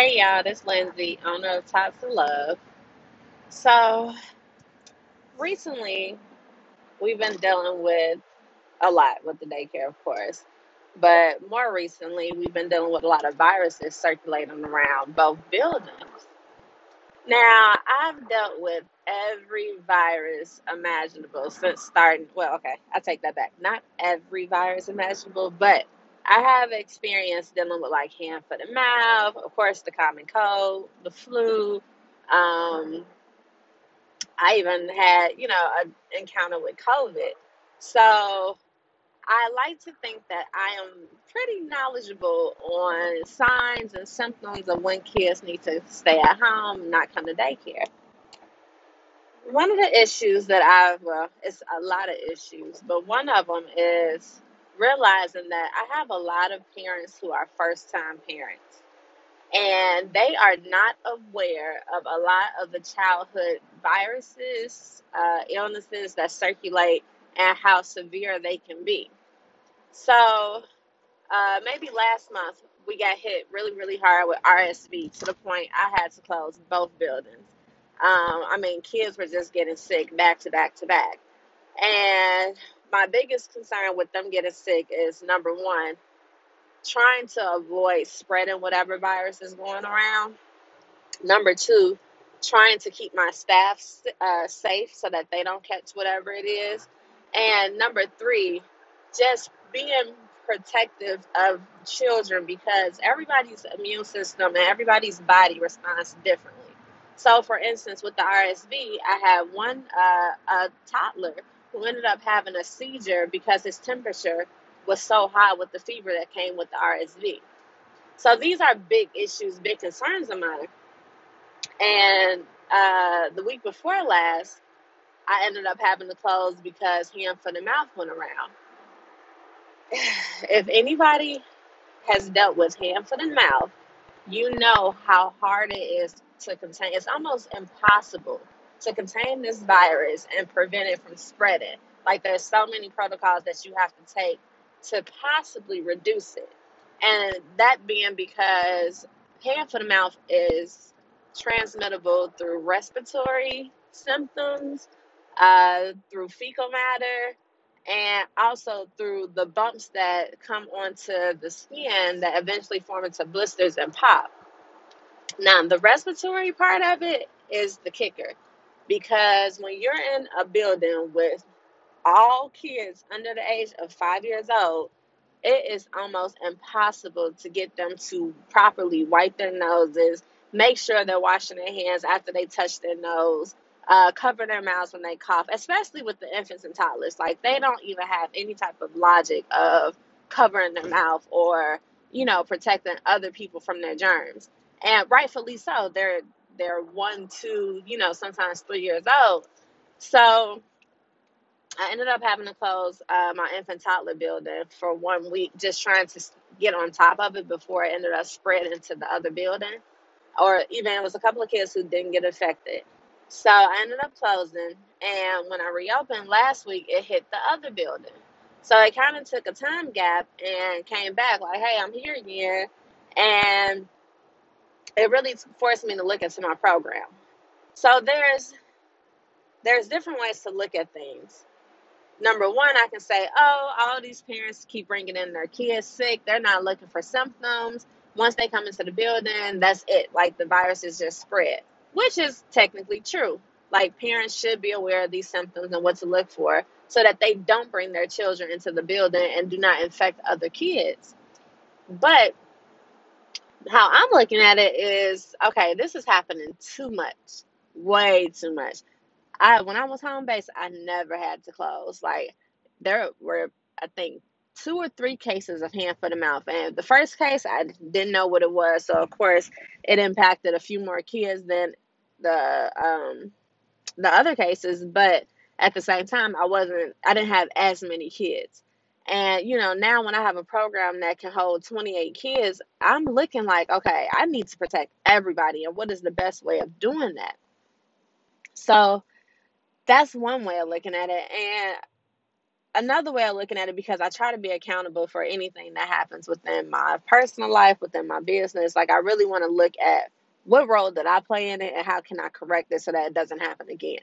Hey y'all, this is Lindsay, owner of Tops and Love. So, recently, we've been dealing with a lot with the daycare, of course. But more recently, we've been dealing with a lot of viruses circulating around both buildings. Now, I've dealt with every virus imaginable since starting. Well, okay, I take that back. Not every virus imaginable, but I have experience dealing with like hand, foot, and mouth, of course, the common cold, the flu. I even had, an encounter with COVID. So I like to think that I am pretty knowledgeable on signs and symptoms of when kids need to stay at home, not come to daycare. One of the issues that it's a lot of issues, but one of them is realizing that I have a lot of parents who are first-time parents, and they are not aware of a lot of the childhood viruses, illnesses that circulate, and how severe they can be. So maybe last month, we got hit really, really hard with RSV to the point I had to close both buildings. Kids were just getting sick back to back to back. And my biggest concern with them getting sick is, number one, trying to avoid spreading whatever virus is going around. Number two, trying to keep my staff safe so that they don't catch whatever it is. And number three, just being protective of children because everybody's immune system and everybody's body responds differently. So, for instance, with the RSV, I had one a toddler who ended up having a seizure because his temperature was so high with the fever that came with the RSV. So these are big issues, big concerns of mine. And the week before last, I ended up having to close because hand, foot, and mouth went around. If anybody has dealt with hand, foot, and mouth, you know how hard it is to contain. It's almost impossible to contain this virus and prevent it from spreading. Like, there's so many protocols that you have to take to possibly reduce it. And that being because hand, foot, and mouth is transmittable through respiratory symptoms, through fecal matter, and also through the bumps that come onto the skin that eventually form into blisters and pop. Now, the respiratory part of it is the kicker. Because when you're in a building with all kids under the age of 5 years old, it is almost impossible to get them to properly wipe their noses, make sure they're washing their hands after they touch their nose, cover their mouths when they cough, especially with the infants and toddlers. Like, they don't even have any type of logic of covering their mouth or, protecting other people from their germs. And rightfully so. They're 1, 2, sometimes 3 years old. So I ended up having to close my infant toddler building for 1 week, just trying to get on top of it before it ended up spreading to the other building. Or even it was a couple of kids who didn't get affected. So I ended up closing. And when I reopened last week, it hit the other building. So it kind of took a time gap and came back like, hey, I'm here again. And it really forced me to look into my program. So there's different ways to look at things. Number one, I can say, all these parents keep bringing in their kids sick. They're not looking for symptoms. Once they come into the building, that's it. Like, the virus is just spread, which is technically true. Like, parents should be aware of these symptoms and what to look for so that they don't bring their children into the building and do not infect other kids. But how I'm looking at it is, okay, this is happening too much, way too much. When I was home based, I never had to close. Like, there were, I think, 2 or 3 cases of hand, foot, and mouth. And the first case, I didn't know what it was. So, of course, it impacted a few more kids than the other cases. But at the same time, I didn't have as many kids. And, now when I have a program that can hold 28 kids, I'm looking like, okay, I need to protect everybody. And what is the best way of doing that? So that's one way of looking at it. And another way of looking at it, because I try to be accountable for anything that happens within my personal life, within my business. Like, I really want to look at what role did I play in it and how can I correct it so that it doesn't happen again.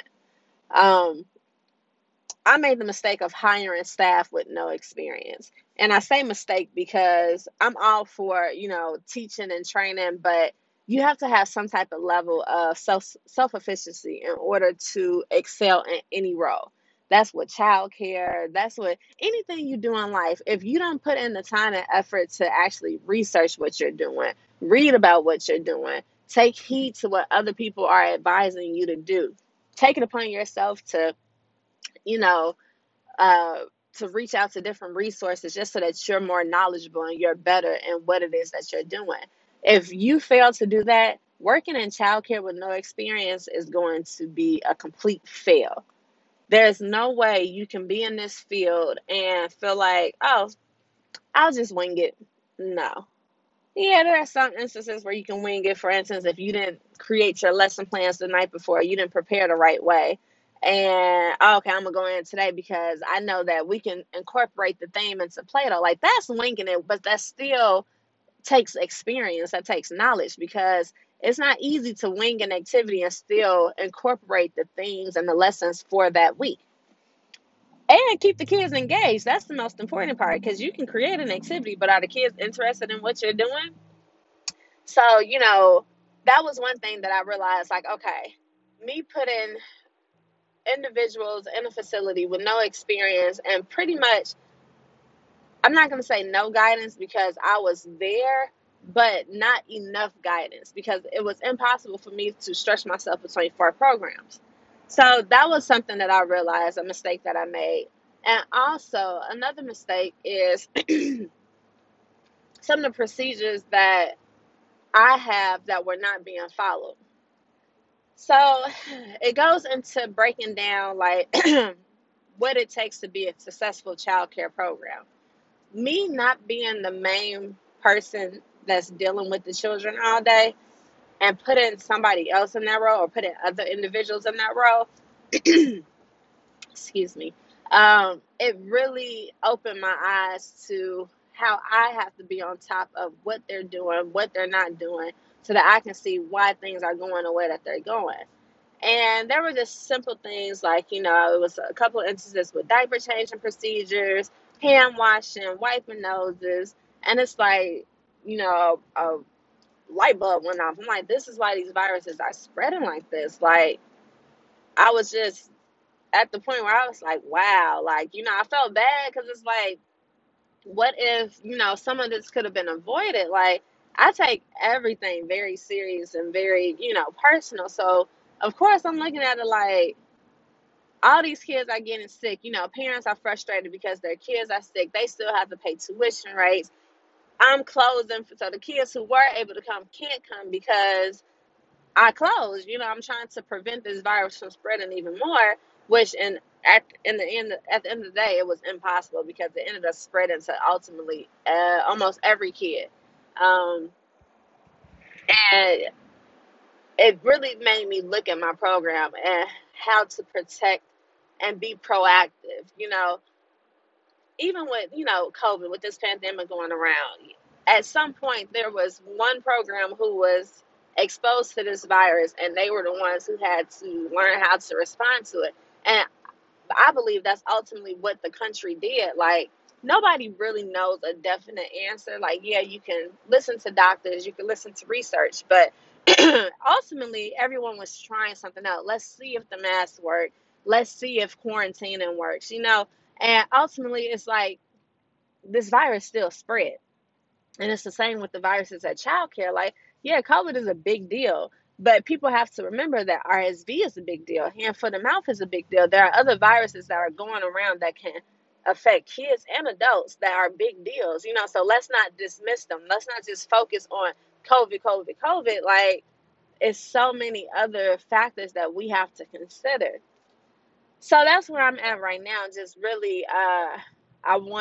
I made the mistake of hiring staff with no experience. And I say mistake because I'm all for, you know, teaching and training, but you have to have some type of level of self-efficiency in order to excel in any role. That's what childcare, that's what anything you do in life. If you don't put in the time and effort to actually research what you're doing, read about what you're doing, take heed to what other people are advising you to do, take it upon yourself to, you know, to reach out to different resources just so that you're more knowledgeable and you're better in what it is that you're doing. If you fail to do that, working in childcare with no experience is going to be a complete fail. There's no way you can be in this field and feel like, oh, I'll just wing it. No. Yeah, there are some instances where you can wing it. For instance, if you didn't create your lesson plans the night before, you didn't prepare the right way. And, oh, okay, I'm going to go in today because I know that we can incorporate the theme into Play-Doh. Like, that's winging it, but that still takes experience. That takes knowledge, because it's not easy to wing an activity and still incorporate the themes and the lessons for that week. And keep the kids engaged. That's the most important part, because you can create an activity, but are the kids interested in what you're doing? So, you know, that was one thing that I realized, like, okay, me putting individuals in a facility with no experience and pretty much, I'm not going to say no guidance because I was there, but not enough guidance, because it was impossible for me to stretch myself between 4 programs. So that was something that I realized, a mistake that I made. And also another mistake is some of the procedures that I have that were not being followed. So it goes into breaking down, like, what it takes to be a successful child care program. Me not being the main person that's dealing with the children all day and putting somebody else in that role, or putting other individuals in that role, excuse me, it really opened my eyes to how I have to be on top of what they're doing, what they're not doing, so that I can see why things are going the way that they're going. And there were just simple things like, you know, it was a couple of instances with diaper changing procedures, hand washing, wiping noses, and it's like, you know, a light bulb went off. I'm like, this is why these viruses are spreading like this. Like, I was just at the point where I was like, wow. Like, you know, I felt bad, because it's like, what if, you know, some of this could have been avoided? Like, I take everything very serious and very, you know, personal. So, of course, I'm looking at it like, all these kids are getting sick. You know, parents are frustrated because their kids are sick. They still have to pay tuition rates. I'm closing, so the kids who were able to come can't come because I closed. You know, I'm trying to prevent this virus from spreading even more, which at the end of the day, it was impossible, because it ended up spreading to ultimately almost every kid. And it really made me look at my program and how to protect and be proactive. You know, even with, you know, COVID, with this pandemic going around, at some point there was one program who was exposed to this virus, and they were the ones who had to learn how to respond to it. And I believe that's ultimately what the country did. Like, nobody really knows a definite answer. Like, yeah, you can listen to doctors, you can listen to research, but ultimately everyone was trying something out. Let's see if the masks work. Let's see if quarantining works, you know. And ultimately, it's like, this virus still spread. And it's the same with the viruses at childcare. Like, yeah, COVID is a big deal, but people have to remember that RSV is a big deal. Hand, foot, and mouth is a big deal. There are other viruses that are going around that can affect kids and adults that are big deals, you know. So let's not dismiss them. Let's not just focus on COVID. Like, it's so many other factors that we have to consider. So that's where I'm at right now. Just really, I'm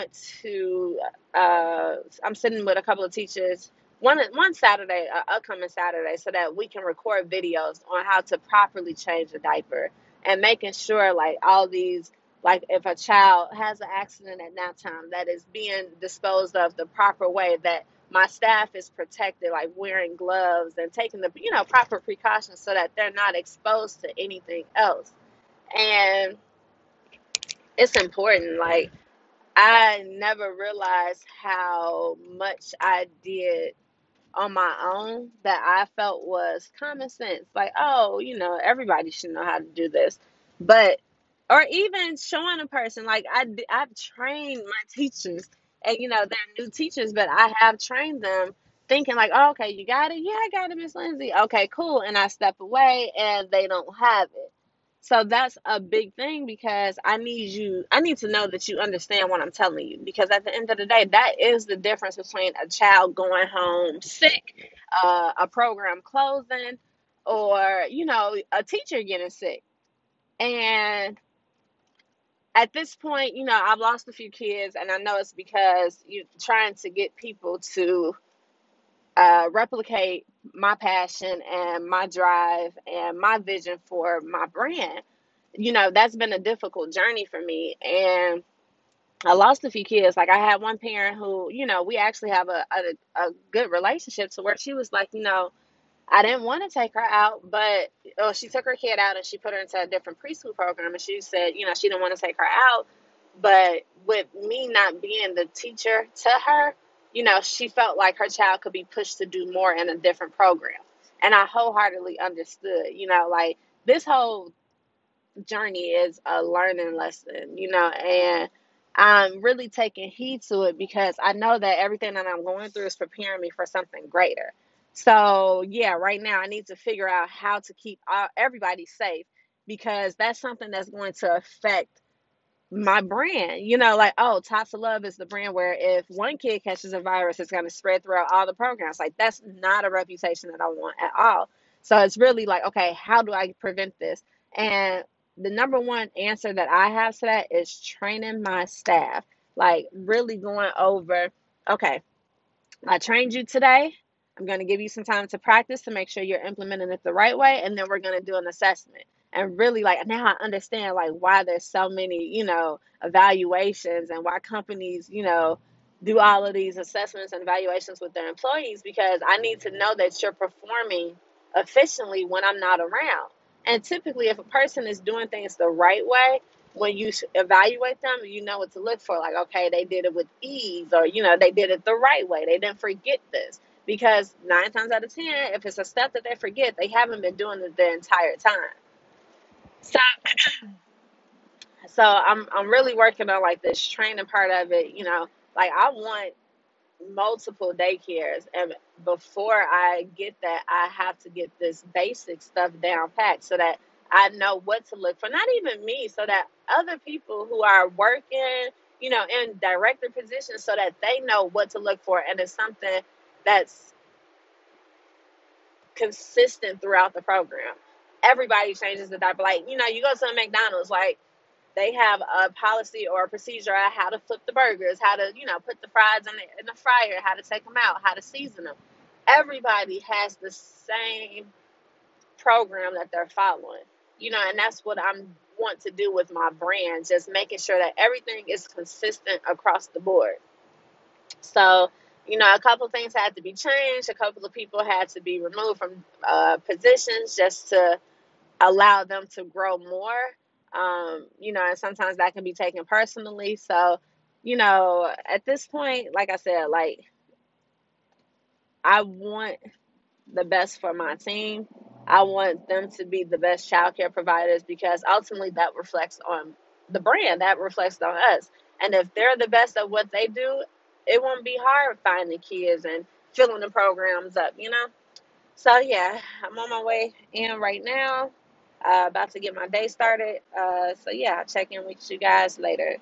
sitting with a couple of teachers one Saturday, upcoming Saturday, so that we can record videos on how to properly change a diaper and making sure, like, all these like if a child has an accident at nighttime, that is being disposed of the proper way, that my staff is protected, like wearing gloves and taking the, you know, proper precautions so that they're not exposed to anything else. And it's important. Like, I never realized how much I did on my own that I felt was common sense. Like, oh, you know, everybody should know how to do this. But, or even showing a person, like I've trained my teachers, and, you know, they're new teachers, but I have trained them thinking like, oh, okay, you got it? Yeah, I got it, Miss Lindsay. Okay, cool. And I step away and they don't have it. So that's a big thing, because I need to know that you understand what I'm telling you, because at the end of the day, that is the difference between a child going home sick, a program closing, or, you know, a teacher getting sick. And at this point, you know, I've lost a few kids, and I know it's because you're trying to get people to replicate my passion and my drive and my vision for my brand. You know, that's been a difficult journey for me. And I lost a few kids. Like, I had one parent who, you know, we actually have a good relationship, to where she was like, you know, I didn't want to take her out, but she took her kid out and she put her into a different preschool program. And she said, you know, she didn't want to take her out, but with me not being the teacher to her, you know, she felt like her child could be pushed to do more in a different program. And I wholeheartedly understood, you know, like, this whole journey is a learning lesson, you know, and I'm really taking heed to it, because I know that everything that I'm going through is preparing me for something greater. So, yeah, right now I need to figure out how to keep everybody safe, because that's something that's going to affect my brand. You know, like, oh, Tops of Love is the brand where if one kid catches a virus, it's going to spread throughout all the programs. Like, that's not a reputation that I want at all. So it's really like, okay, how do I prevent this? And the number one answer that I have to that is training my staff. Like, really going over, okay, I trained you today. I'm going to give you some time to practice to make sure you're implementing it the right way. And then we're going to do an assessment. And really, like, now I understand, like, why there's so many, you know, evaluations, and why companies, you know, do all of these assessments and evaluations with their employees, because I need to know that you're performing efficiently when I'm not around. And typically, if a person is doing things the right way, when you evaluate them, you know what to look for. Like, okay, they did it with ease, or, you know, they did it the right way. They didn't forget this. Because 9 times out of 10, if it's a step that they forget, they haven't been doing it the entire time. So I'm really working on, like, this training part of it, you know. Like, I want multiple daycares, and before I get that, I have to get this basic stuff down packed so that I know what to look for. Not even me, so that other people who are working, you know, in director positions, so that they know what to look for, and it's something that's consistent throughout the program. Everybody changes the diaper. Like, you know, you go to a McDonald's, like, they have a policy or a procedure on how to flip the burgers, how to, you know, put the fries in the fryer, how to take them out, how to season them. Everybody has the same program that they're following, you know, and that's what I want to do with my brand, just making sure that everything is consistent across the board. So, you know, a couple of things had to be changed. A couple of people had to be removed from positions just to allow them to grow more. You know, and sometimes that can be taken personally. So, you know, at this point, like I said, like, I want the best for my team. I want them to be the best childcare providers, because ultimately that reflects on the brand, that reflects on us. And if they're the best at what they do, it won't be hard finding kids and filling the programs up, you know? So, yeah, I'm on my way in right now, about to get my day started. So, yeah, I'll check in with you guys later.